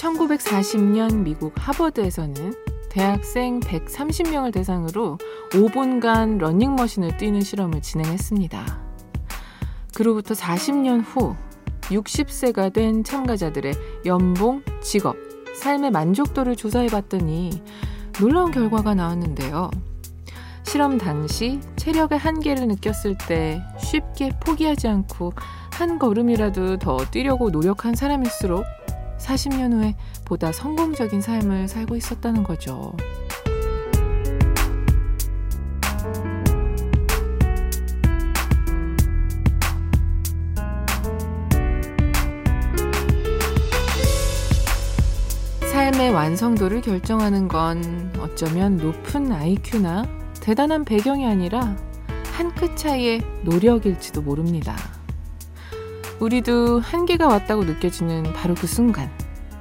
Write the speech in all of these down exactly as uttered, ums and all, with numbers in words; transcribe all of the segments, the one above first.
천구백사십 년 미국 하버드에서는 대학생 백삼십 명을 대상으로 오 분간 러닝머신을 뛰는 실험을 진행했습니다. 그로부터 사십 년 후 육십 세가 된 참가자들의 연봉, 직업, 삶의 만족도를 조사해봤더니 놀라운 결과가 나왔는데요. 실험 당시 체력의 한계를 느꼈을 때 쉽게 포기하지 않고 한 걸음이라도 더 뛰려고 노력한 사람일수록 사십 년 후에 보다 성공적인 삶을 살고 있었다는 거죠. 삶의 완성도를 결정하는 건 어쩌면 높은 아이큐나 대단한 배경이 아니라 한 끗 차이의 노력일지도 모릅니다. 우리도 한계가 왔다고 느껴지는 바로 그 순간,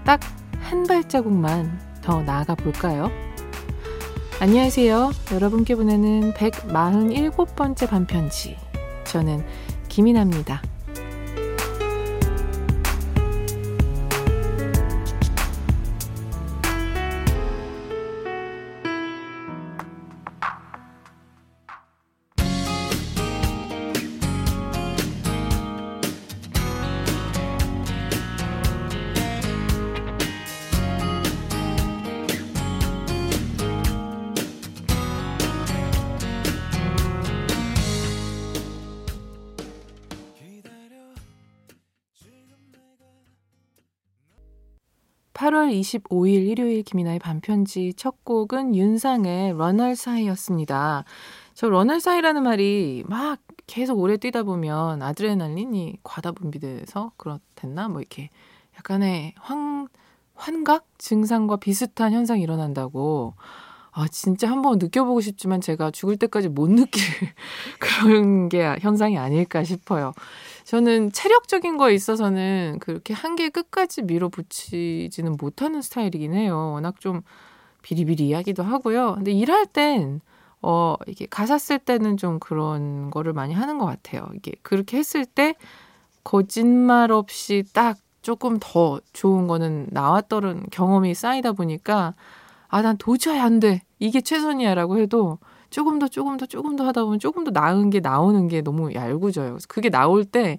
딱 한 발자국만 더 나아가 볼까요? 안녕하세요. 여러분께 보내는 백사십칠 번째 밤편지. 저는 김이나입니다. 팔월 이십오일 일요일 김이나의 밤편지 첫 곡은 윤상의 러널사이였습니다. 저 러널사이라는 말이 막 계속 오래 뛰다 보면 아드레날린이 과다 분비돼서 그렇댔나? 뭐 이렇게 약간의 환, 환각 증상과 비슷한 현상이 일어난다고, 아 진짜 한번 느껴보고 싶지만 제가 죽을 때까지 못 느낄 그런 게 현상이 아닐까 싶어요. 저는 체력적인 거에 있어서는 그렇게 한계 끝까지 밀어붙이지는 못하는 스타일이긴 해요. 워낙 좀 비리비리하기도 하고요. 근데 일할 땐 어, 이게 가사 쓸 때는 좀 그런 거를 많이 하는 것 같아요. 이게 그렇게 했을 때 거짓말 없이 딱 조금 더 좋은 거는 나왔던 경험이 쌓이다 보니까, 아, 난 도저히 안 돼. 이게 최선이야라고 해도 조금 더 조금 더 조금 더 하다 보면 조금 더 나은 게 나오는 게 너무 얄궂어요. 그래서 그게 나올 때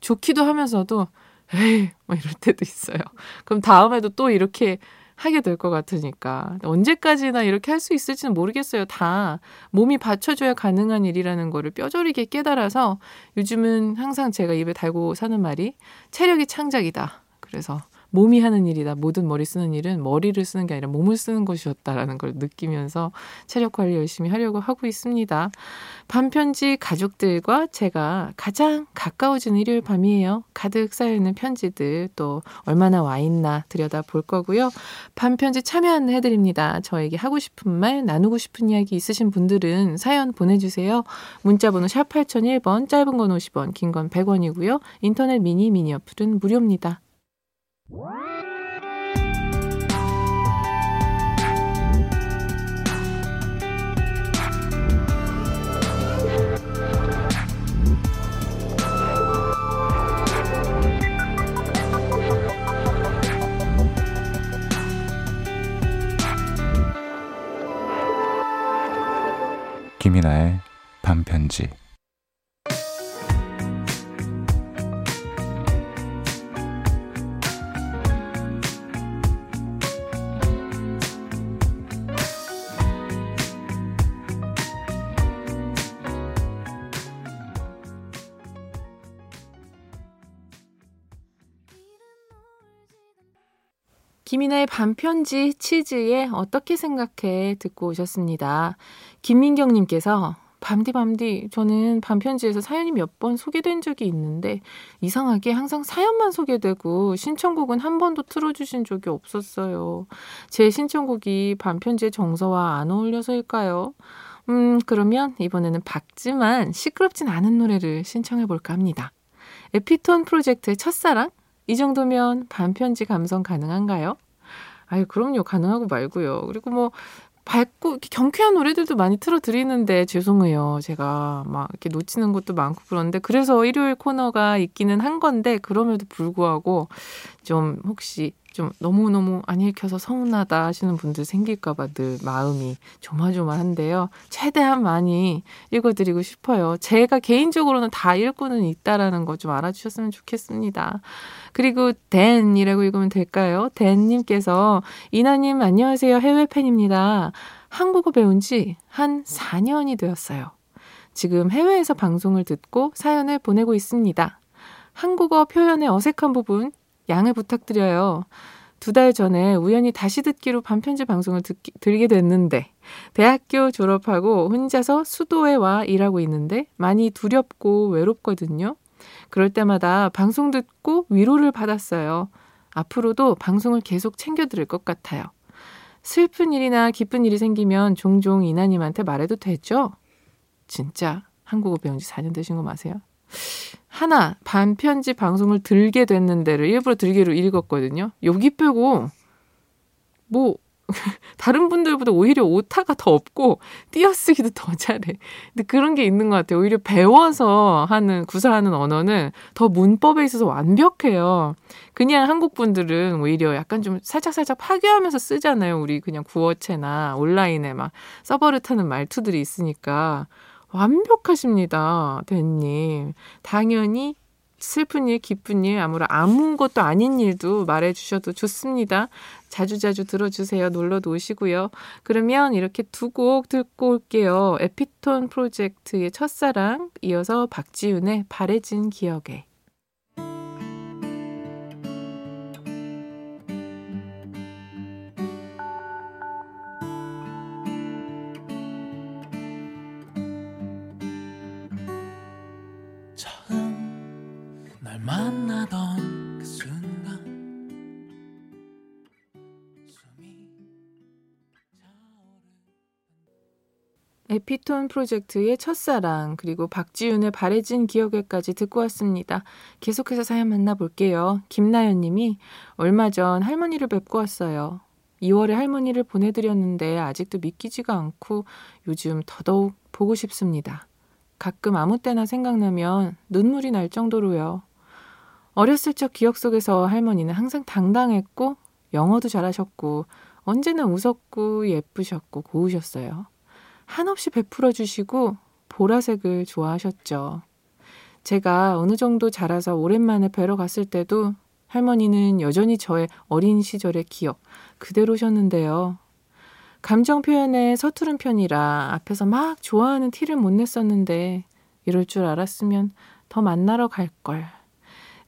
좋기도 하면서도 에이 뭐 이럴 때도 있어요. 그럼 다음에도 또 이렇게 하게 될 것 같으니까 언제까지나 이렇게 할 수 있을지는 모르겠어요. 다 몸이 받쳐줘야 가능한 일이라는 거를 뼈저리게 깨달아서 요즘은 항상 제가 입에 달고 사는 말이 체력이 창작이다. 그래서 몸이 하는 일이다. 모든 머리 쓰는 일은 머리를 쓰는 게 아니라 몸을 쓰는 것이었다라는 걸 느끼면서 체력 관리 열심히 하려고 하고 있습니다. 밤편지 가족들과 제가 가장 가까워지는 일요일 밤이에요. 가득 쌓여있는 편지들 또 얼마나 와있나 들여다볼 거고요. 밤편지 참여 안내해드립니다. 저에게 하고 싶은 말, 나누고 싶은 이야기 있으신 분들은 사연 보내주세요. 문자번호 샵 팔공공일 번, 짧은 건 오십 원, 긴 건 백 원이고요. 인터넷 미니, 미니 어플은 무료입니다. 김이나의 밤편지. 김이나의 밤편지 치즈에 어떻게 생각해 듣고 오셨습니다. 김민경님께서 밤디밤디 저는 밤편지에서 사연이 몇 번 소개된 적이 있는데 이상하게 항상 사연만 소개되고 신청곡은 한 번도 틀어주신 적이 없었어요. 제 신청곡이 밤편지의 정서와 안 어울려서일까요? 음 그러면 이번에는 밝지만 시끄럽진 않은 노래를 신청해볼까 합니다. 에피톤 프로젝트의 첫사랑? 이 정도면 밤편지 감성 가능한가요? 아유, 그럼요. 가능하고 말고요. 그리고 뭐 밝고 경쾌한 노래들도 많이 틀어드리는데 죄송해요. 제가 막 이렇게 놓치는 것도 많고 그런데 그래서 일요일 코너가 있기는 한 건데 그럼에도 불구하고 좀 혹시 좀 너무너무 안 읽혀서 서운하다 하시는 분들 생길까봐 늘 마음이 조마조마한데요. 최대한 많이 읽어드리고 싶어요. 제가 개인적으로는 다 읽고는 있다라는 거 좀 알아주셨으면 좋겠습니다. 그리고 댄이라고 읽으면 될까요? 댄님께서 이나님 안녕하세요. 해외 팬입니다. 한국어 배운 지 한 사 년이 되었어요. 지금 해외에서 방송을 듣고 사연을 보내고 있습니다. 한국어 표현의 어색한 부분 양해 부탁드려요. 두 달 전에 우연히 다시 듣기로 밤편지 방송을 듣기, 들게 됐는데 대학교 졸업하고 혼자서 수도에 와 일하고 있는데 많이 두렵고 외롭거든요. 그럴 때마다 방송 듣고 위로를 받았어요. 앞으로도 방송을 계속 챙겨 들을 것 같아요. 슬픈 일이나 기쁜 일이 생기면 종종 이나님한테 말해도 되죠? 진짜 한국어 배운 지 사 년 되신 거 아세요? 하나 반편지 방송을 들게 됐는데를 일부러 들게로 읽었거든요. 여기 빼고 뭐 다른 분들보다 오히려 오타가 더 없고 띄어쓰기도 더 잘해. 근데 그런 게 있는 것 같아요. 오히려 배워서 하는 구사하는 언어는 더 문법에 있어서 완벽해요. 그냥 한국 분들은 오히려 약간 좀 살짝살짝 파괴하면서 쓰잖아요. 우리 그냥 구어체나 온라인에 막 써버릇하는 말투들이 있으니까 완벽하십니다. 대님. 당연히 슬픈 일, 기쁜 일, 아무런 아무것도 아닌 일도 말해주셔도 좋습니다. 자주자주 들어주세요. 놀러도 오시고요. 그러면 이렇게 두 곡 듣고 올게요. 에피톤 프로젝트의 첫사랑, 이어서 박지윤의 바래진 기억에. 만나던 그 순간 에피톤 프로젝트의 첫사랑 그리고 박지윤의 바래진 기억에까지 듣고 왔습니다. 계속해서 사연 만나볼게요. 김나연님이 얼마 전 할머니를 뵙고 왔어요. 이월에 할머니를 보내드렸는데 아직도 믿기지가 않고 요즘 더더욱 보고 싶습니다. 가끔 아무 때나 생각나면 눈물이 날 정도로요. 어렸을 적 기억 속에서 할머니는 항상 당당했고 영어도 잘하셨고 언제나 웃었고 예쁘셨고 고우셨어요. 한없이 베풀어 주시고 보라색을 좋아하셨죠. 제가 어느 정도 자라서 오랜만에 뵈러 갔을 때도 할머니는 여전히 저의 어린 시절의 기억 그대로셨는데요. 감정 표현에 서투른 편이라 앞에서 막 좋아하는 티를 못 냈었는데 이럴 줄 알았으면 더 만나러 갈걸.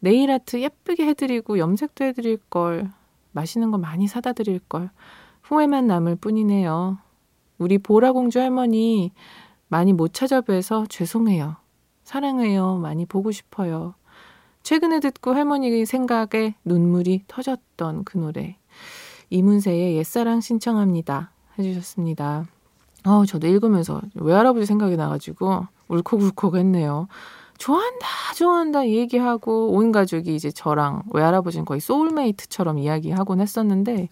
네일 아트 예쁘게 해드리고 염색도 해드릴걸. 맛있는 거 많이 사다 드릴걸. 후회만 남을 뿐이네요. 우리 보라공주 할머니 많이 못 찾아뵈서 죄송해요. 사랑해요. 많이 보고 싶어요. 최근에 듣고 할머니 생각에 눈물이 터졌던 그 노래. 이문세의 옛사랑 신청합니다. 해주셨습니다. 어, 저도 읽으면서 외할아버지 생각이 나가지고 울컥울컥 했네요. 좋아한다 좋아한다 얘기하고 온 가족이 이제 저랑 외할아버지는 거의 소울메이트처럼 이야기하곤 했었는데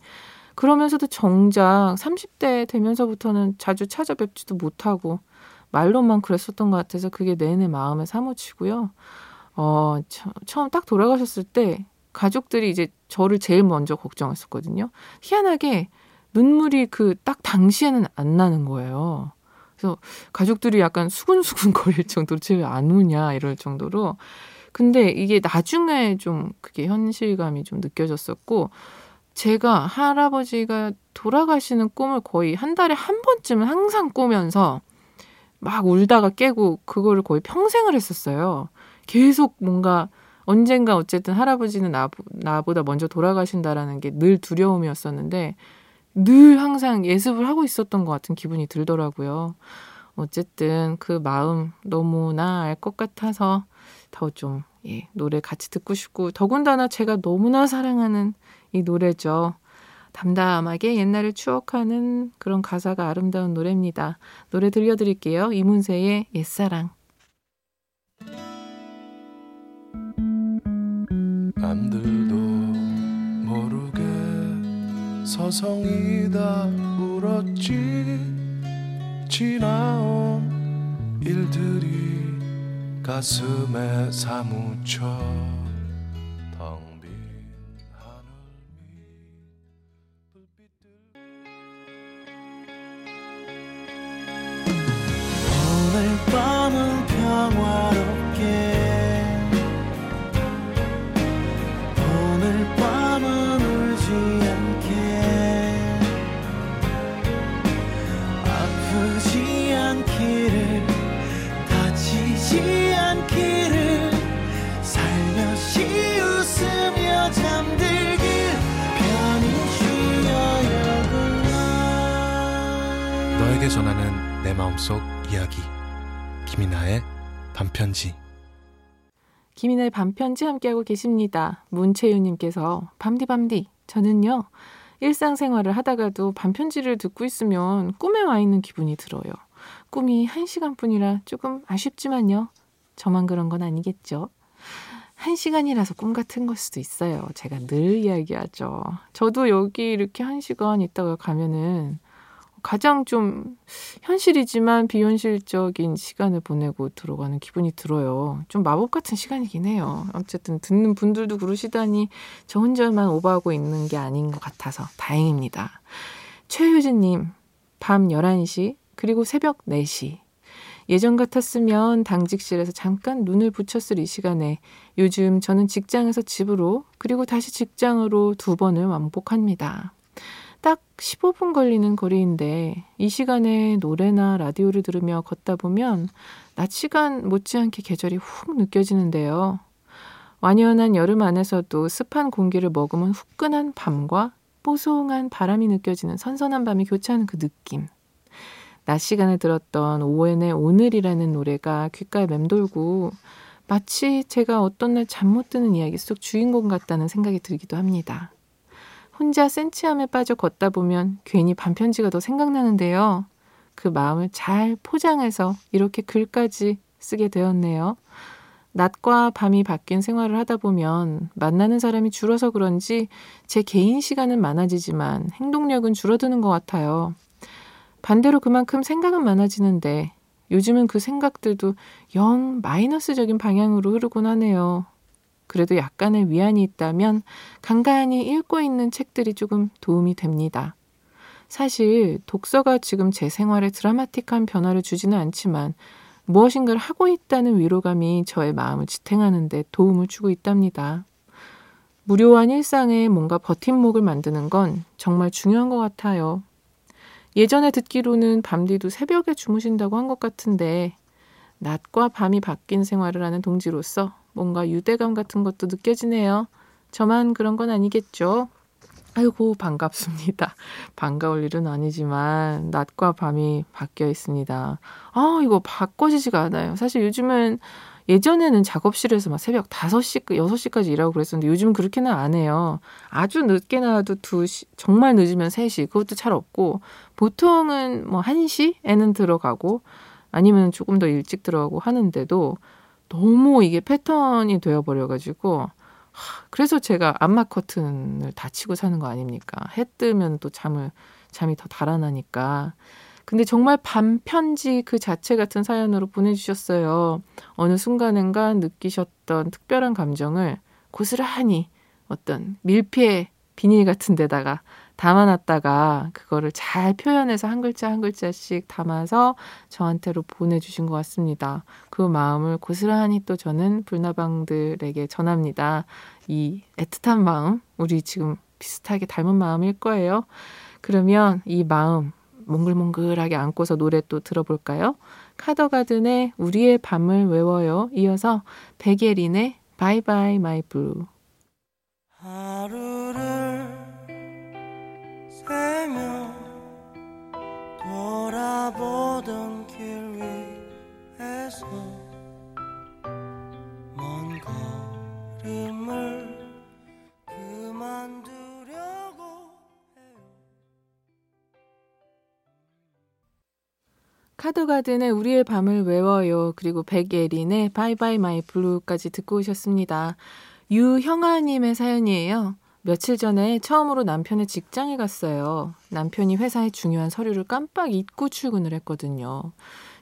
그러면서도 정작 삼십 대 되면서부터는 자주 찾아뵙지도 못하고 말로만 그랬었던 것 같아서 그게 내내 마음에 사무치고요. 어, 처, 처음 딱 돌아가셨을 때 가족들이 이제 저를 제일 먼저 걱정했었거든요. 희한하게 눈물이 그 딱 당시에는 안 나는 거예요. 그래서 가족들이 약간 수근수근 거릴 정도로 쟤 왜 안 우냐 이럴 정도로. 근데 이게 나중에 좀 그게 현실감이 좀 느껴졌었고 제가 할아버지가 돌아가시는 꿈을 거의 한 달에 한 번쯤은 항상 꾸면서 막 울다가 깨고 그거를 거의 평생을 했었어요. 계속 뭔가 언젠가 어쨌든 할아버지는 나, 나보다 먼저 돌아가신다라는 게 늘 두려움이었었는데 늘 항상 예습을 하고 있었던 것 같은 기분이 들더라고요. 어쨌든 그 마음 너무나 알 것 같아서 더 좀 예, 노래 같이 듣고 싶고 더군다나 제가 너무나 사랑하는 이 노래죠. 담담하게 옛날을 추억하는 그런 가사가 아름다운 노래입니다. 노래 들려드릴게요. 이문세의 옛사랑. 남들도 모르게 서성이다 울었지. 지나온 일들이 가슴에 사무쳐 텅 빈 하늘 편하게 전하는 내 마음속 이야기, 김이나의 밤편지. 김이나의 밤편지 함께하고 계십니다. 문채유님께서 밤디밤디 저는요, 일상생활을 하다가도 밤편지를 듣고 있으면 꿈에 와 있는 기분이 들어요. 꿈이 한 시간뿐이라 조금 아쉽지만요. 저만 그런 건 아니겠죠. 한 시간이라서 꿈 같은 걸 수도 있어요. 제가 늘 이야기하죠. 저도 여기 이렇게 한 시간 있다가 가면은 가장 좀 현실이지만 비현실적인 시간을 보내고 들어가는 기분이 들어요. 좀 마법 같은 시간이긴 해요. 어쨌든 듣는 분들도 그러시다니 저 혼자만 오버하고 있는 게 아닌 것 같아서 다행입니다. 최효진님, 밤 열한 시 그리고 새벽 네 시. 예전 같았으면 당직실에서 잠깐 눈을 붙였을 이 시간에 요즘 저는 직장에서 집으로 그리고 다시 직장으로 두 번을 왕복합니다. 딱 십오 분 걸리는 거리인데 이 시간에 노래나 라디오를 들으며 걷다 보면 낮 시간 못지않게 계절이 훅 느껴지는데요. 완연한 여름 안에서도 습한 공기를 머금은 후끈한 밤과 뽀송한 바람이 느껴지는 선선한 밤이 교차하는 그 느낌. 낮 시간에 들었던 오엔의 오늘이라는 노래가 귓가에 맴돌고 마치 제가 어떤 날 잠 못 드는 이야기 속 주인공 같다는 생각이 들기도 합니다. 혼자 센치함에 빠져 걷다 보면 괜히 밤편지가 더 생각나는데요. 그 마음을 잘 포장해서 이렇게 글까지 쓰게 되었네요. 낮과 밤이 바뀐 생활을 하다 보면 만나는 사람이 줄어서 그런지 제 개인 시간은 많아지지만 행동력은 줄어드는 것 같아요. 반대로 그만큼 생각은 많아지는데 요즘은 그 생각들도 영 마이너스적인 방향으로 흐르곤 하네요. 그래도 약간의 위안이 있다면 간간히 읽고 있는 책들이 조금 도움이 됩니다. 사실 독서가 지금 제 생활에 드라마틱한 변화를 주지는 않지만 무엇인가를 하고 있다는 위로감이 저의 마음을 지탱하는 데 도움을 주고 있답니다. 무료한 일상에 뭔가 버팀목을 만드는 건 정말 중요한 것 같아요. 예전에 듣기로는 밤디도 새벽에 주무신다고 한 것 같은데 낮과 밤이 바뀐 생활을 하는 동지로서 뭔가 유대감 같은 것도 느껴지네요. 저만 그런 건 아니겠죠? 아이고 반갑습니다. 반가울 일은 아니지만 낮과 밤이 바뀌어 있습니다. 아 이거 바꿔지지가 않아요. 사실 요즘은 예전에는 작업실에서 막 새벽 다섯 시, 여섯 시까지 일하고 그랬었는데 요즘은 그렇게는 안 해요. 아주 늦게 나와도 두 시, 정말 늦으면 세 시, 그것도 잘 없고 보통은 뭐 한 시에는 들어가고 아니면 조금 더 일찍 들어가고 하는데도 너무 이게 패턴이 되어버려가지고 그래서 제가 암막 커튼을 다 치고 사는 거 아닙니까? 해 뜨면 또 잠을, 잠이 더 달아나니까. 근데 정말 밤편지 그 자체 같은 사연으로 보내주셨어요. 어느 순간인가 느끼셨던 특별한 감정을 고스란히 어떤 밀폐 비닐 같은 데다가 담아놨다가 그거를 잘 표현해서 한 글자 한 글자씩 담아서 저한테로 보내주신 것 같습니다. 그 마음을 고스란히 또 저는 불나방들에게 전합니다. 이 애틋한 마음, 우리 지금 비슷하게 닮은 마음일 거예요. 그러면 이 마음 몽글몽글하게 안고서 노래 또 들어볼까요? 카더가든의 우리의 밤을 외워요. 이어서 백예린의 바이바이 마이 블루. 하루를 세며 돌아보던 길 위에서 먼 걸음을 그만두 카더가든의 우리의 밤을 외워요. 그리고 백예린의 바이바이 마이 블루까지 듣고 오셨습니다. 유형아님의 사연이에요. 며칠 전에 처음으로 남편의 직장에 갔어요. 남편이 회사의 중요한 서류를 깜빡 잊고 출근을 했거든요.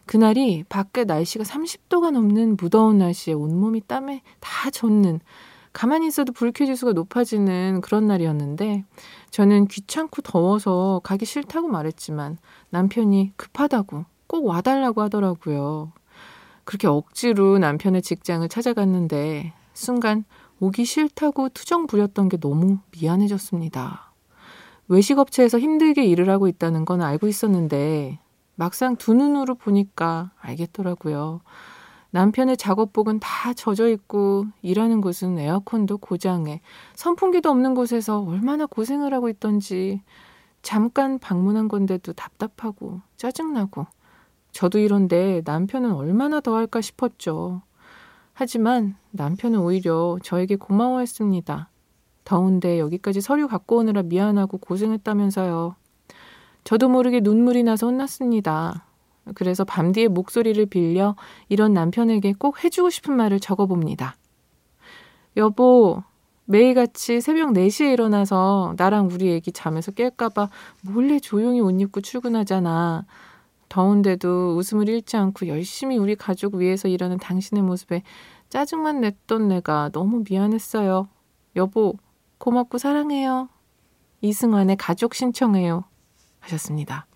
그날이 밖에 날씨가 삼십 도가 넘는 무더운 날씨에 온몸이 땀에 다 젖는, 가만히 있어도 불쾌지수가 높아지는 그런 날이었는데 저는 귀찮고 더워서 가기 싫다고 말했지만 남편이 급하다고 꼭 와달라고 하더라고요. 그렇게 억지로 남편의 직장을 찾아갔는데 순간 오기 싫다고 투정 부렸던 게 너무 미안해졌습니다. 외식업체에서 힘들게 일을 하고 있다는 건 알고 있었는데 막상 두 눈으로 보니까 알겠더라고요. 남편의 작업복은 다 젖어있고 일하는 곳은 에어컨도 고장에 선풍기도 없는 곳에서 얼마나 고생을 하고 있던지 잠깐 방문한 건데도 답답하고 짜증나고 저도 이런데 남편은 얼마나 더 할까 싶었죠. 하지만 남편은 오히려 저에게 고마워했습니다. 더운데 여기까지 서류 갖고 오느라 미안하고 고생했다면서요. 저도 모르게 눈물이 나서 혼났습니다. 그래서 밤디의 목소리를 빌려 이런 남편에게 꼭 해주고 싶은 말을 적어봅니다. 여보, 매일같이 새벽 네 시에 일어나서 나랑 우리 애기 잠에서 깰까봐 몰래 조용히 옷 입고 출근하잖아. 더운데도 웃음을 잃지 않고 열심히 우리 가족 위해서 일하는 당신의 모습에 짜증만 냈던 내가 너무 미안했어요. 여보, 고맙고 사랑해요. 이승환의 가족 신청해요. 하셨습니다.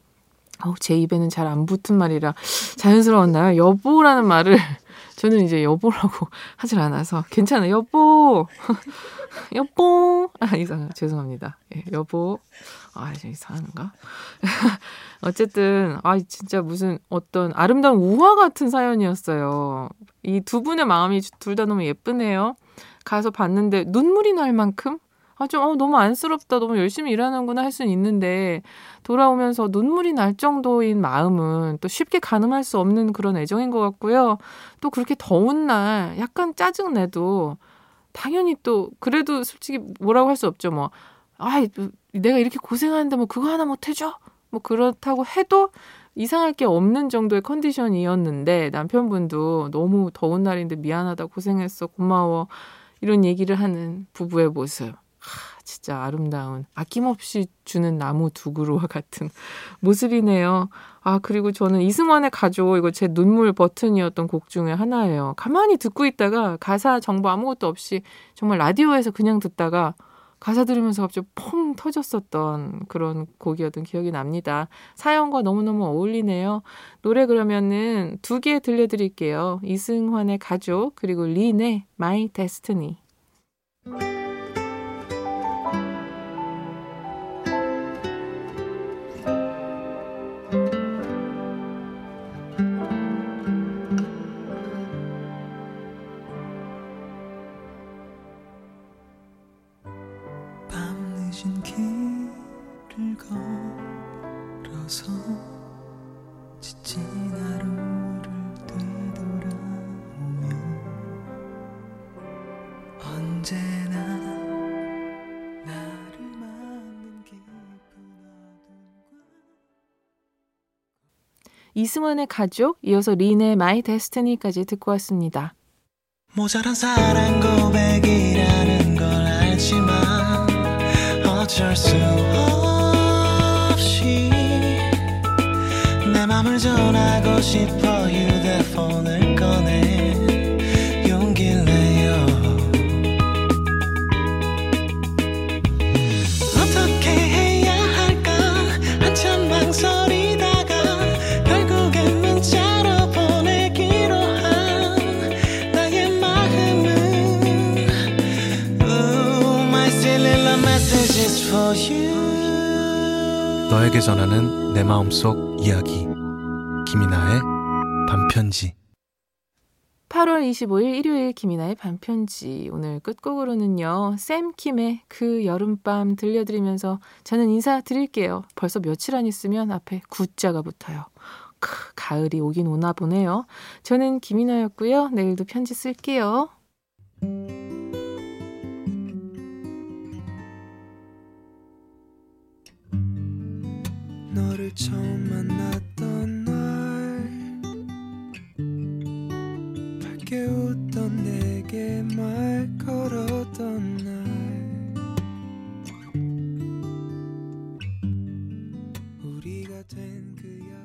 어우, 제 입에는 잘 안 붙은 말이라 자연스러웠나요? 여보라는 말을 저는 이제 여보라고 하질 않아서 괜찮아요. 여보. 여보. 아, 이상해요. 죄송합니다. 예, 여보. 아, 이상한가? 어쨌든 아, 진짜 무슨 어떤 아름다운 우화 같은 사연이었어요. 이 두 분의 마음이 둘 다 너무 예쁘네요. 가서 봤는데 눈물이 날 만큼 아, 좀 어, 너무 안쓰럽다, 너무 열심히 일하는구나 할 수는 있는데 돌아오면서 눈물이 날 정도인 마음은 또 쉽게 가늠할 수 없는 그런 애정인 것 같고요. 또 그렇게 더운 날 약간 짜증내도 당연히 또 그래도 솔직히 뭐라고 할 수 없죠. 뭐 아, 내가 이렇게 고생하는데 뭐 그거 하나 못해줘? 뭐 그렇다고 해도 이상할 게 없는 정도의 컨디션이었는데 남편분도 너무 더운 날인데 미안하다, 고생했어, 고마워 이런 얘기를 하는 부부의 모습. 하, 진짜 아름다운 아낌없이 주는 나무 두 그루와 같은 모습이네요. 아, 그리고 저는 이승환의 가족, 이거 제 눈물 버튼이었던 곡 중에 하나예요. 가만히 듣고 있다가 가사 정보 아무것도 없이 정말 라디오에서 그냥 듣다가 가사 들으면서 갑자기 펑 터졌었던 그런 곡이었던 기억이 납니다. 사연과 너무너무 어울리네요. 노래 그러면은 두 개 들려드릴게요. 이승환의 가족 그리고 린의 My Destiny. 이승환의 가족, 이어서 린의 마이 데스티니까지 듣고 왔습니다. 모자란 사랑 고백이라는 걸 알지만 어쩔 수 없이 내 맘을 전하고 싶어 휴대폰을 꺼내 용기를 내요. 어떻게 해야 할까 한참 망설이 너에게 전하는 내 마음속 이야기 김이나의 밤편지. 팔월 이십오일 일요일 김이나의 밤편지 오늘 끝곡으로는요 샘킴의 그 여름밤 들려드리면서 저는 인사드릴게요. 벌써 며칠 안 있으면 앞에 구자가 붙어요. 크, 가을이 오긴 오나 보네요. 저는 김이나였고요. 내일도 편지 쓸게요. 너를 처음 만났던 날 밝게 웃던 내게 말 걸었던 날 우리가 된 그 야